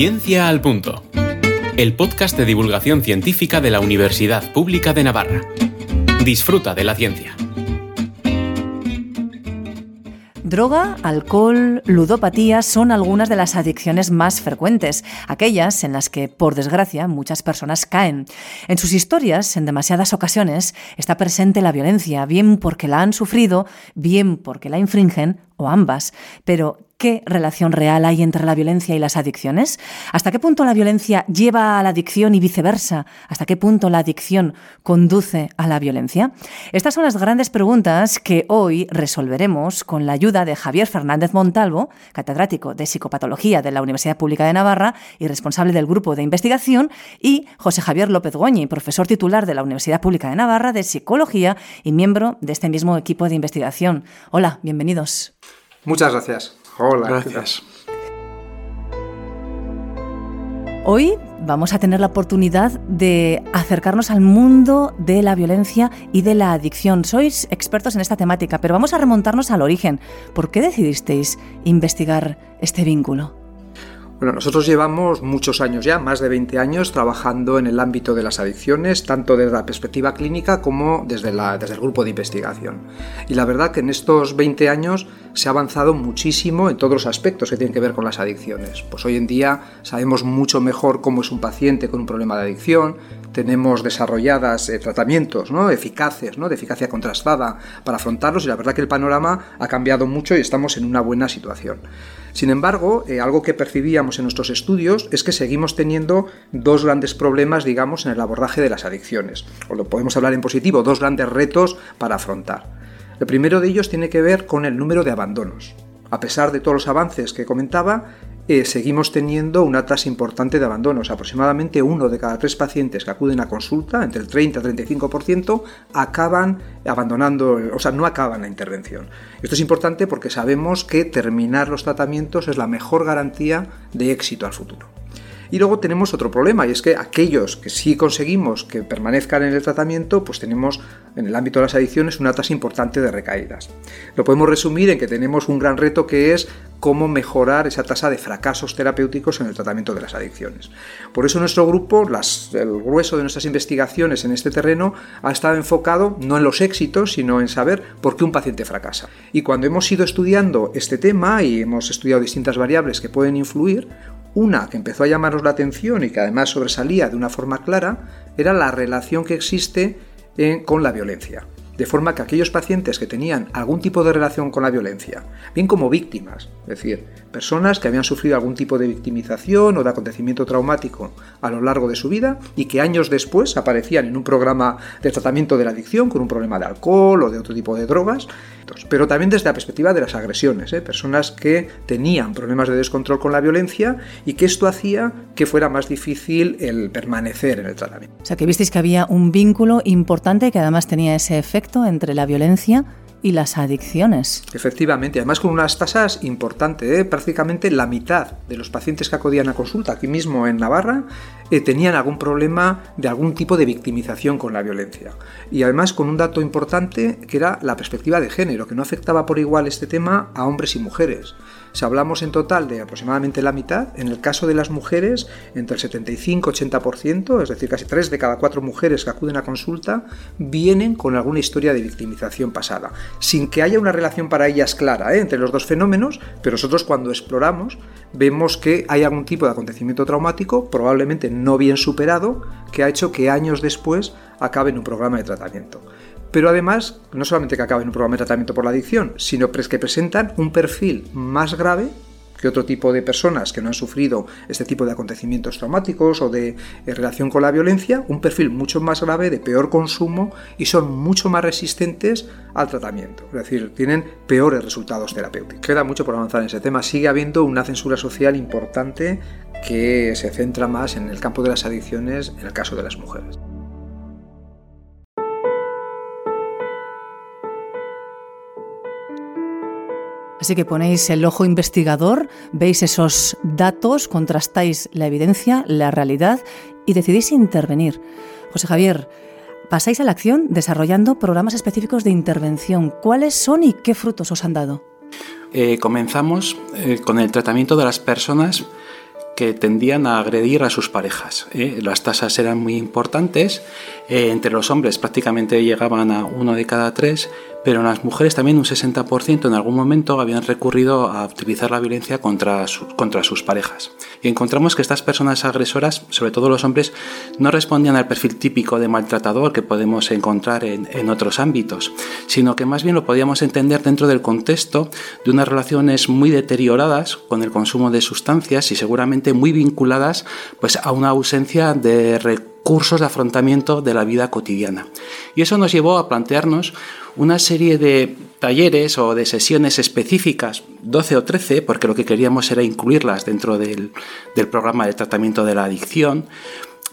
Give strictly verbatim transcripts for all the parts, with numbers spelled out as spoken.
Ciencia al punto, el podcast de divulgación científica de la Universidad Pública de Navarra. Disfruta de la ciencia. Droga, alcohol, ludopatía son algunas de las adicciones más frecuentes, aquellas en las que, por desgracia, muchas personas caen. En sus historias, en demasiadas ocasiones, está presente la violencia, bien porque la han sufrido, bien porque la infringen, o ambas. Pero, ¿qué relación real hay entre la violencia y las adicciones? ¿Hasta qué punto la violencia lleva a la adicción y viceversa? ¿Hasta qué punto la adicción conduce a la violencia? Estas son las grandes preguntas que hoy resolveremos con la ayuda de Javier Fernández Montalvo, catedrático de Psicopatología de la Universidad Pública de Navarra y responsable del grupo de investigación, y José Javier López Goñi, profesor titular de la Universidad Pública de Navarra de Psicología y miembro de este mismo equipo de investigación. Hola, bienvenidos. Muchas gracias. Hola, gracias. Hoy vamos a tener la oportunidad de acercarnos al mundo de la violencia y de la adicción. Sois expertos en esta temática, pero vamos a remontarnos al origen. ¿Por qué decidisteis investigar este vínculo? Bueno, nosotros llevamos muchos años ya, más de veinte años, trabajando en el ámbito de las adicciones, tanto desde la perspectiva clínica como desde, la, desde el grupo de investigación. Y la verdad que en estos veinte años se ha avanzado muchísimo en todos los aspectos que tienen que ver con las adicciones. Pues hoy en día sabemos mucho mejor cómo es un paciente con un problema de adicción, tenemos desarrolladas eh, tratamientos, ¿no?, eficaces, ¿no?, de eficacia contrastada para afrontarlos, y la verdad que el panorama ha cambiado mucho y estamos en una buena situación. Sin embargo, eh, algo que percibíamos en nuestros estudios es que seguimos teniendo dos grandes problemas, digamos, en el abordaje de las adicciones, o lo podemos hablar en positivo, dos grandes retos para afrontar. El primero de ellos tiene que ver con el número de abandonos. A pesar de todos los avances que comentaba, Eh, seguimos teniendo una tasa importante de abandonos. Aproximadamente uno de cada tres pacientes que acuden a consulta, entre el treinta y treinta y cinco por ciento, acaban abandonando, o sea, no acaban la intervención. Esto es importante porque sabemos que terminar los tratamientos es la mejor garantía de éxito al futuro. Y luego tenemos otro problema, y es que aquellos que sí conseguimos que permanezcan en el tratamiento, pues tenemos en el ámbito de las adicciones una tasa importante de recaídas. Lo podemos resumir en que tenemos un gran reto, que es cómo mejorar esa tasa de fracasos terapéuticos en el tratamiento de las adicciones. Por eso nuestro grupo, las, el grueso de nuestras investigaciones en este terreno, ha estado enfocado no en los éxitos, sino en saber por qué un paciente fracasa. Y cuando hemos ido estudiando este tema y hemos estudiado distintas variables que pueden influir, una que empezó a llamarnos la atención y que además sobresalía de una forma clara era la relación que existe en, con la violencia. De forma que aquellos pacientes que tenían algún tipo de relación con la violencia, bien como víctimas, es decir, personas que habían sufrido algún tipo de victimización o de acontecimiento traumático a lo largo de su vida y que años después aparecían en un programa de tratamiento de la adicción con un problema de alcohol o de otro tipo de drogas, pero también desde la perspectiva de las agresiones, ¿eh? Personas que tenían problemas de descontrol con la violencia y que esto hacía que fuera más difícil el permanecer en el tratamiento. O sea, que visteis que había un vínculo importante que además tenía ese efecto entre la violencia y las adicciones. Efectivamente, además con unas tasas importantes, ¿eh? Prácticamente la mitad de los pacientes que acudían a consulta aquí mismo en Navarra eh, tenían algún problema de algún tipo de victimización con la violencia. Y además con un dato importante que era la perspectiva de género, que no afectaba por igual este tema a hombres y mujeres. Si hablamos en total de aproximadamente la mitad, en el caso de las mujeres, entre el setenta y cinco y ochenta por ciento, es decir, casi tres de cada cuatro mujeres que acuden a consulta, vienen con alguna historia de victimización pasada, sin que haya una relación para ellas clara, ¿eh?, entre los dos fenómenos, pero nosotros cuando exploramos vemos que hay algún tipo de acontecimiento traumático, probablemente no bien superado, que ha hecho que años después acabe en un programa de tratamiento. Pero además, no solamente que acaben en un programa de tratamiento por la adicción, sino que presentan un perfil más grave que otro tipo de personas que no han sufrido este tipo de acontecimientos traumáticos o de relación con la violencia, un perfil mucho más grave, de peor consumo, y son mucho más resistentes al tratamiento. Es decir, tienen peores resultados terapéuticos. Queda mucho por avanzar en ese tema. Sigue habiendo una censura social importante que se centra más en el campo de las adicciones, en el caso de las mujeres. Así que ponéis el ojo investigador, veis esos datos, contrastáis la evidencia, la realidad y decidís intervenir. José Javier, pasáis a la acción desarrollando programas específicos de intervención. ¿Cuáles son y qué frutos os han dado? Eh, comenzamos eh, con el tratamiento de las personas que tendían a agredir a sus parejas. ¿eh? Las tasas eran muy importantes, eh, entre los hombres prácticamente llegaban a uno de cada tres, pero en las mujeres también un sesenta por ciento en algún momento habían recurrido a utilizar la violencia contra, su, contra sus parejas. Y encontramos que estas personas agresoras, sobre todo los hombres, no respondían al perfil típico de maltratador que podemos encontrar en, en otros ámbitos, sino que más bien lo podíamos entender dentro del contexto de unas relaciones muy deterioradas con el consumo de sustancias y seguramente muy vinculadas pues, a una ausencia de recursos de afrontamiento de la vida cotidiana. Y eso nos llevó a plantearnos una serie de talleres o de sesiones específicas, doce o trece, porque lo que queríamos era incluirlas dentro del, del programa de tratamiento de la adicción,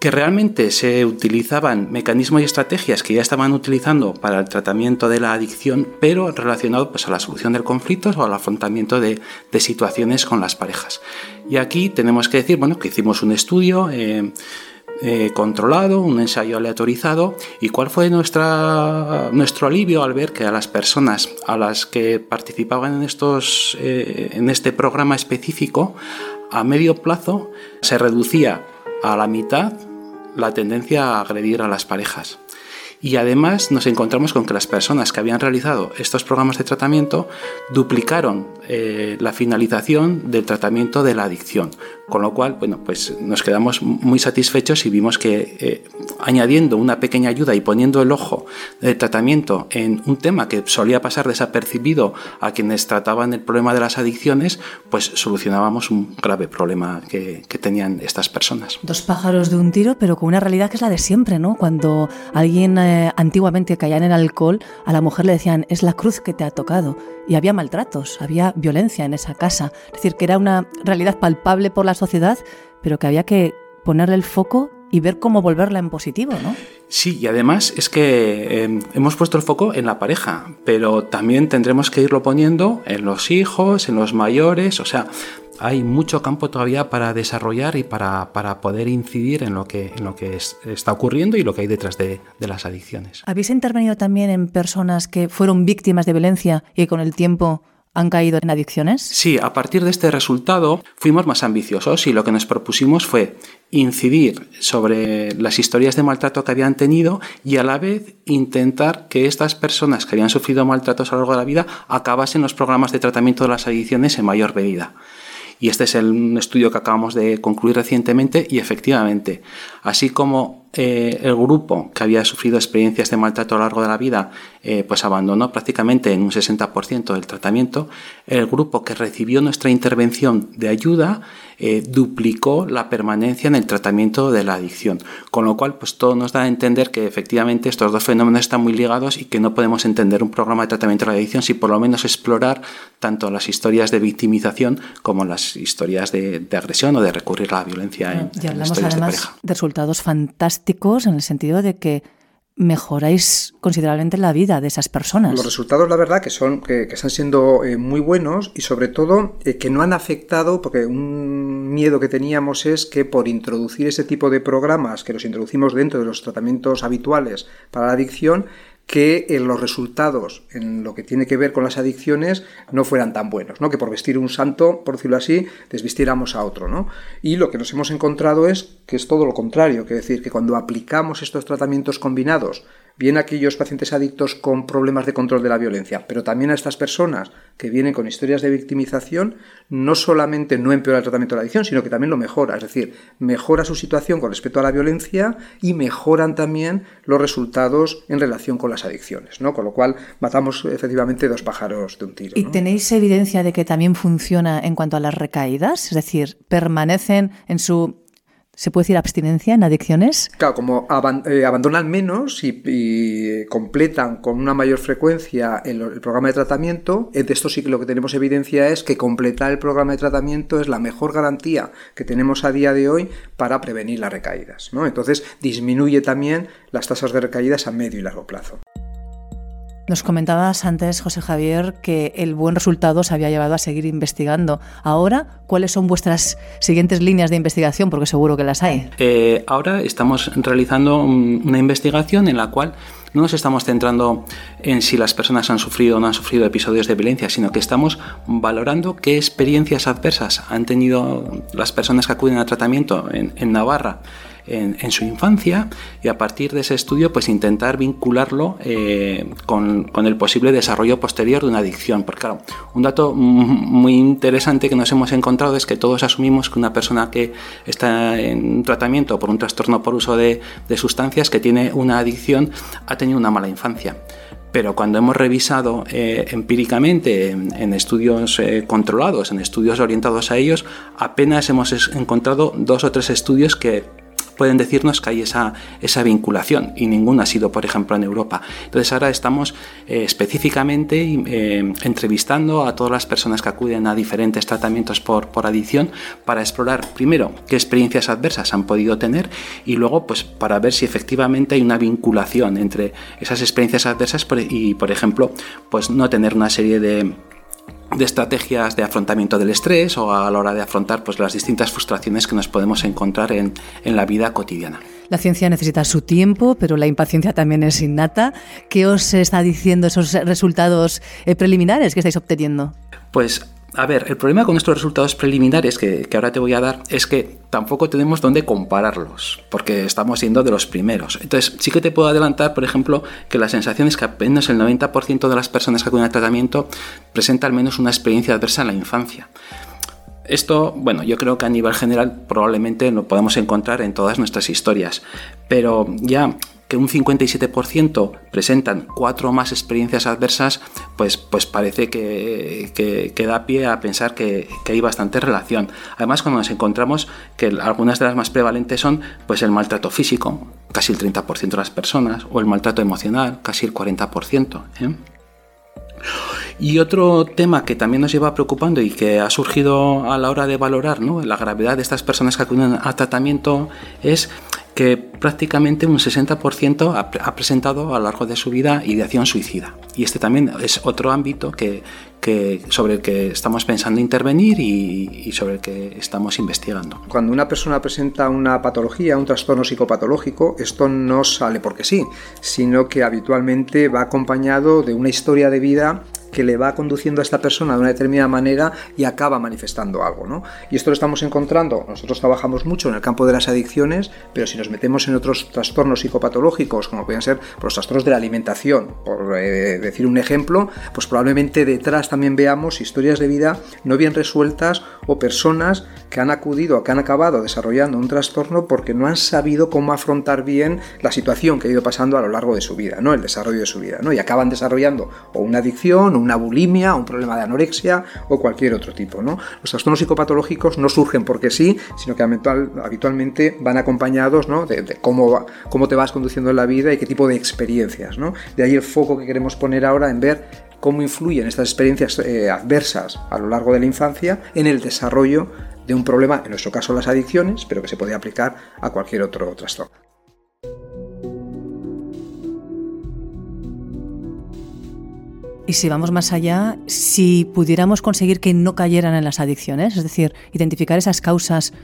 que realmente se utilizaban mecanismos y estrategias que ya estaban utilizando para el tratamiento de la adicción, pero relacionado pues, a la solución del conflicto o al afrontamiento de, de situaciones con las parejas. Y aquí tenemos que decir bueno, que hicimos un estudio eh, Eh, controlado, un ensayo aleatorizado, y cuál fue nuestra, nuestro alivio al ver que a las personas a las que participaban en, estos, eh, en este programa específico, a medio plazo se reducía a la mitad la tendencia a agredir a las parejas. Y además nos encontramos con que las personas que habían realizado estos programas de tratamiento duplicaron eh, la finalización del tratamiento de la adicción, con lo cual bueno, pues nos quedamos muy satisfechos y vimos que eh, añadiendo una pequeña ayuda y poniendo el ojo del tratamiento en un tema que solía pasar desapercibido a quienes trataban el problema de las adicciones, pues solucionábamos un grave problema que, que tenían estas personas. Dos pájaros de un tiro, pero con una realidad que es la de siempre, ¿no? Cuando alguien Eh, antiguamente caían en alcohol, a la mujer le decían, es la cruz que te ha tocado. Y había maltratos, había violencia en esa casa. Es decir, que era una realidad palpable por la sociedad, pero que había que ponerle el foco y ver cómo volverla en positivo, ¿no? Sí, y además es que eh, hemos puesto el foco en la pareja, pero también tendremos que irlo poniendo en los hijos, en los mayores, o sea, hay mucho campo todavía para desarrollar y para, para poder incidir en lo que, en lo que es, está ocurriendo y lo que hay detrás de, de las adicciones. ¿Habéis intervenido también en personas que fueron víctimas de violencia y con el tiempo han caído en adicciones? Sí, a partir de este resultado fuimos más ambiciosos y lo que nos propusimos fue incidir sobre las historias de maltrato que habían tenido y a la vez intentar que estas personas que habían sufrido maltratos a lo largo de la vida acabasen los programas de tratamiento de las adicciones en mayor medida. Y este es el estudio que acabamos de concluir recientemente y efectivamente, así como eh, el grupo que había sufrido experiencias de maltrato a lo largo de la vida eh, pues abandonó prácticamente en un sesenta por ciento del tratamiento, el grupo que recibió nuestra intervención de ayuda eh, duplicó la permanencia en el tratamiento de la adicción, con lo cual pues todo nos da a entender que efectivamente estos dos fenómenos están muy ligados y que no podemos entender un programa de tratamiento de la adicción sin por lo menos explorar tanto las historias de victimización como las historias de, de agresión o de recurrir a la violencia en, y hablamos en historias además de pareja. De resultados fantásticos en el sentido de que mejoráis considerablemente la vida de esas personas. Los resultados, la verdad, que son que, que están siendo eh, muy buenos y sobre todo eh, que no han afectado, porque un miedo que teníamos es que por introducir ese tipo de programas que los introducimos dentro de los tratamientos habituales para la adicción, que en los resultados en lo que tiene que ver con las adicciones no fueran tan buenos, ¿no? Que por vestir un santo, por decirlo así, desvistiéramos a otro, ¿no? Y lo que nos hemos encontrado es que es todo lo contrario, que es decir, que cuando aplicamos estos tratamientos combinados, bien a aquellos pacientes adictos con problemas de control de la violencia, pero también a estas personas que vienen con historias de victimización, no solamente no empeora el tratamiento de la adicción, sino que también lo mejora, es decir, mejora su situación con respecto a la violencia y mejoran también los resultados en relación con la adicciones, ¿no? Con lo cual matamos efectivamente dos pájaros de un tiro, ¿no? ¿Y tenéis evidencia de que también funciona en cuanto a las recaídas? Es decir, ¿permanecen en su, se puede decir, abstinencia en adicciones? Claro, como aban- eh, abandonan menos y, y completan con una mayor frecuencia el, el programa de tratamiento, de esto sí que lo que tenemos evidencia es que completar el programa de tratamiento es la mejor garantía que tenemos a día de hoy para prevenir las recaídas, ¿no? Entonces disminuye también las tasas de recaídas a medio y largo plazo. Nos comentabas antes, José Javier, que el buen resultado os había llevado a seguir investigando. Ahora, ¿cuáles son vuestras siguientes líneas de investigación? Porque seguro que las hay. Eh, ahora estamos realizando una investigación en la cual no nos estamos centrando en si las personas han sufrido o no han sufrido episodios de violencia, sino que estamos valorando qué experiencias adversas han tenido las personas que acuden a tratamiento en, en Navarra En, en su infancia, y a partir de ese estudio pues intentar vincularlo eh, con, con el posible desarrollo posterior de una adicción. Porque claro, un dato muy interesante que nos hemos encontrado es que todos asumimos que una persona que está en tratamiento por un trastorno por uso de, de sustancias, que tiene una adicción, ha tenido una mala infancia. Pero cuando hemos revisado eh, empíricamente en, en estudios eh, controlados, en estudios orientados a ellos, apenas hemos encontrado dos o tres estudios que pueden decirnos que hay esa, esa vinculación, y ninguna ha sido, por ejemplo, en Europa. Entonces ahora estamos eh, específicamente eh, entrevistando a todas las personas que acuden a diferentes tratamientos por, por adicción, para explorar primero qué experiencias adversas han podido tener, y luego pues para ver si efectivamente hay una vinculación entre esas experiencias adversas y, por ejemplo, pues no tener una serie de de estrategias de afrontamiento del estrés, o a la hora de afrontar pues las distintas frustraciones que nos podemos encontrar en, en la vida cotidiana. La ciencia necesita su tiempo, pero la impaciencia también es innata. ¿Qué os está diciendo esos resultados preliminares que estáis obteniendo? Pues a ver, el problema con estos resultados preliminares que, que ahora te voy a dar es que tampoco tenemos dónde compararlos, porque estamos siendo de los primeros. Entonces, sí que te puedo adelantar, por ejemplo, que la sensación es que apenas el noventa por ciento de las personas que acuden al tratamiento presenta al menos una experiencia adversa en la infancia. Esto, bueno, yo creo que a nivel general probablemente lo podemos encontrar en todas nuestras historias, pero ya que un cincuenta y siete por ciento presentan cuatro o más experiencias adversas, pues, pues parece que, que, que da pie a pensar que, que hay bastante relación. Además, cuando nos encontramos que algunas de las más prevalentes son pues el maltrato físico, casi el treinta por ciento de las personas, o el maltrato emocional, casi el cuarenta por ciento, ¿eh? Y otro tema que también nos lleva preocupando y que ha surgido a la hora de valorar, ¿no?, la gravedad de estas personas que acuden a tratamiento, es que prácticamente un sesenta por ciento ha, ha presentado a lo largo de su vida ideación suicida. Y este también es otro ámbito que, que, sobre el que estamos pensando intervenir y, y sobre el que estamos investigando. Cuando una persona presenta una patología, un trastorno psicopatológico, esto no sale porque sí, sino que habitualmente va acompañado de una historia de vida que le va conduciendo a esta persona de una determinada manera y acaba manifestando algo, ¿no? Y esto lo estamos encontrando. Nosotros trabajamos mucho en el campo de las adicciones, pero si nos metemos en otros trastornos psicopatológicos, como pueden ser los trastornos de la alimentación, por eh, decir un ejemplo, pues probablemente detrás también veamos historias de vida no bien resueltas, o personas que han acudido, que han acabado desarrollando un trastorno porque no han sabido cómo afrontar bien la situación que ha ido pasando a lo largo de su vida, ¿no?, el desarrollo de su vida, ¿no?, y acaban desarrollando o una adicción, una bulimia, un problema de anorexia o cualquier otro tipo, ¿no? Los trastornos psicopatológicos no surgen porque sí, sino que habitualmente van acompañados, ¿no?, de, de cómo, va, cómo te vas conduciendo en la vida y qué tipo de experiencias, ¿no? De ahí el foco que queremos poner ahora en ver cómo influyen estas experiencias eh, adversas a lo largo de la infancia en el desarrollo de un problema, en nuestro caso las adicciones, pero que se puede aplicar a cualquier otro trastorno. Y si vamos más allá, si pudiéramos conseguir que no cayeran en las adicciones, es decir, identificar esas causas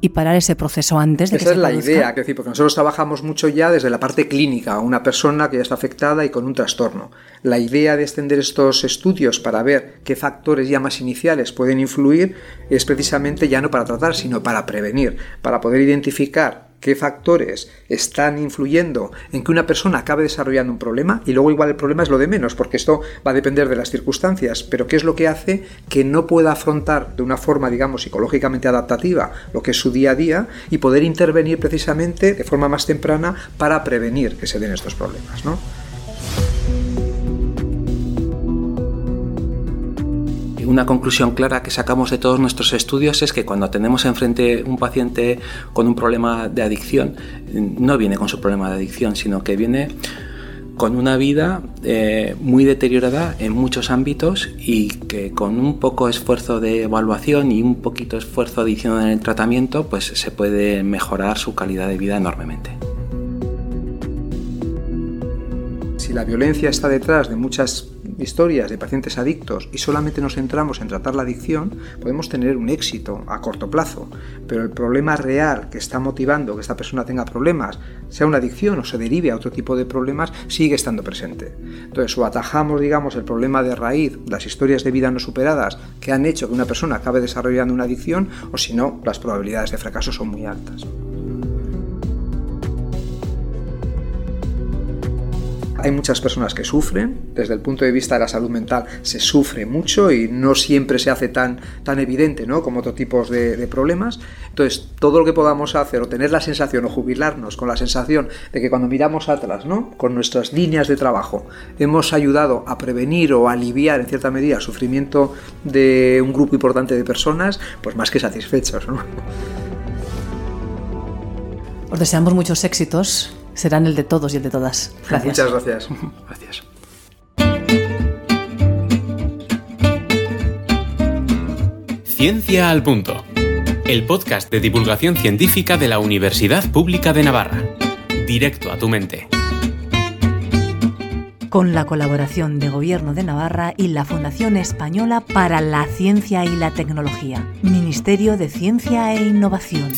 y parar ese proceso antes de que se produzca. Esa es la idea, que decir, porque nosotros trabajamos mucho ya desde la parte clínica, una persona que ya está afectada y con un trastorno. La idea de extender estos estudios para ver qué factores ya más iniciales pueden influir es precisamente ya no para tratar, sino para prevenir, para poder identificar qué factores están influyendo en que una persona acabe desarrollando un problema, y luego igual el problema es lo de menos, porque esto va a depender de las circunstancias, pero qué es lo que hace que no pueda afrontar de una forma, digamos, psicológicamente adaptativa lo que es su día a día, y poder intervenir precisamente de forma más temprana para prevenir que se den estos problemas, ¿no? Una conclusión clara que sacamos de todos nuestros estudios es que cuando tenemos enfrente un paciente con un problema de adicción, no viene con su problema de adicción, sino que viene con una vida eh, muy deteriorada en muchos ámbitos, y que con un poco esfuerzo de evaluación y un poquito esfuerzo adicional en el tratamiento, pues se puede mejorar su calidad de vida enormemente. si la violencia está detrás de muchas historias de pacientes adictos y solamente nos centramos en tratar la adicción, podemos tener un éxito a corto plazo, pero el problema real que está motivando que esta persona tenga problemas, sea una adicción o se derive a otro tipo de problemas, sigue estando presente. Entonces, o atajamos, digamos, el problema de raíz, las historias de vida no superadas que han hecho que una persona acabe desarrollando una adicción, o si no, las probabilidades de fracaso son muy altas. Hay muchas personas que sufren, desde el punto de vista de la salud mental se sufre mucho y no siempre se hace tan, tan evidente, ¿no?, como otros tipos de, de problemas. Entonces, todo lo que podamos hacer o tener la sensación o jubilarnos con la sensación de que cuando miramos atrás, ¿no?, con nuestras líneas de trabajo hemos ayudado a prevenir o aliviar en cierta medida el sufrimiento de un grupo importante de personas, pues más que satisfechos, ¿no? Os deseamos muchos éxitos. Serán el de todos y el de todas. Gracias. Muchas gracias. Gracias. Ciencia al punto. El podcast de divulgación científica de la Universidad Pública de Navarra. Directo a tu mente. Con la colaboración de Gobierno de Navarra y la Fundación Española para la Ciencia y la Tecnología. Ministerio de Ciencia e Innovación.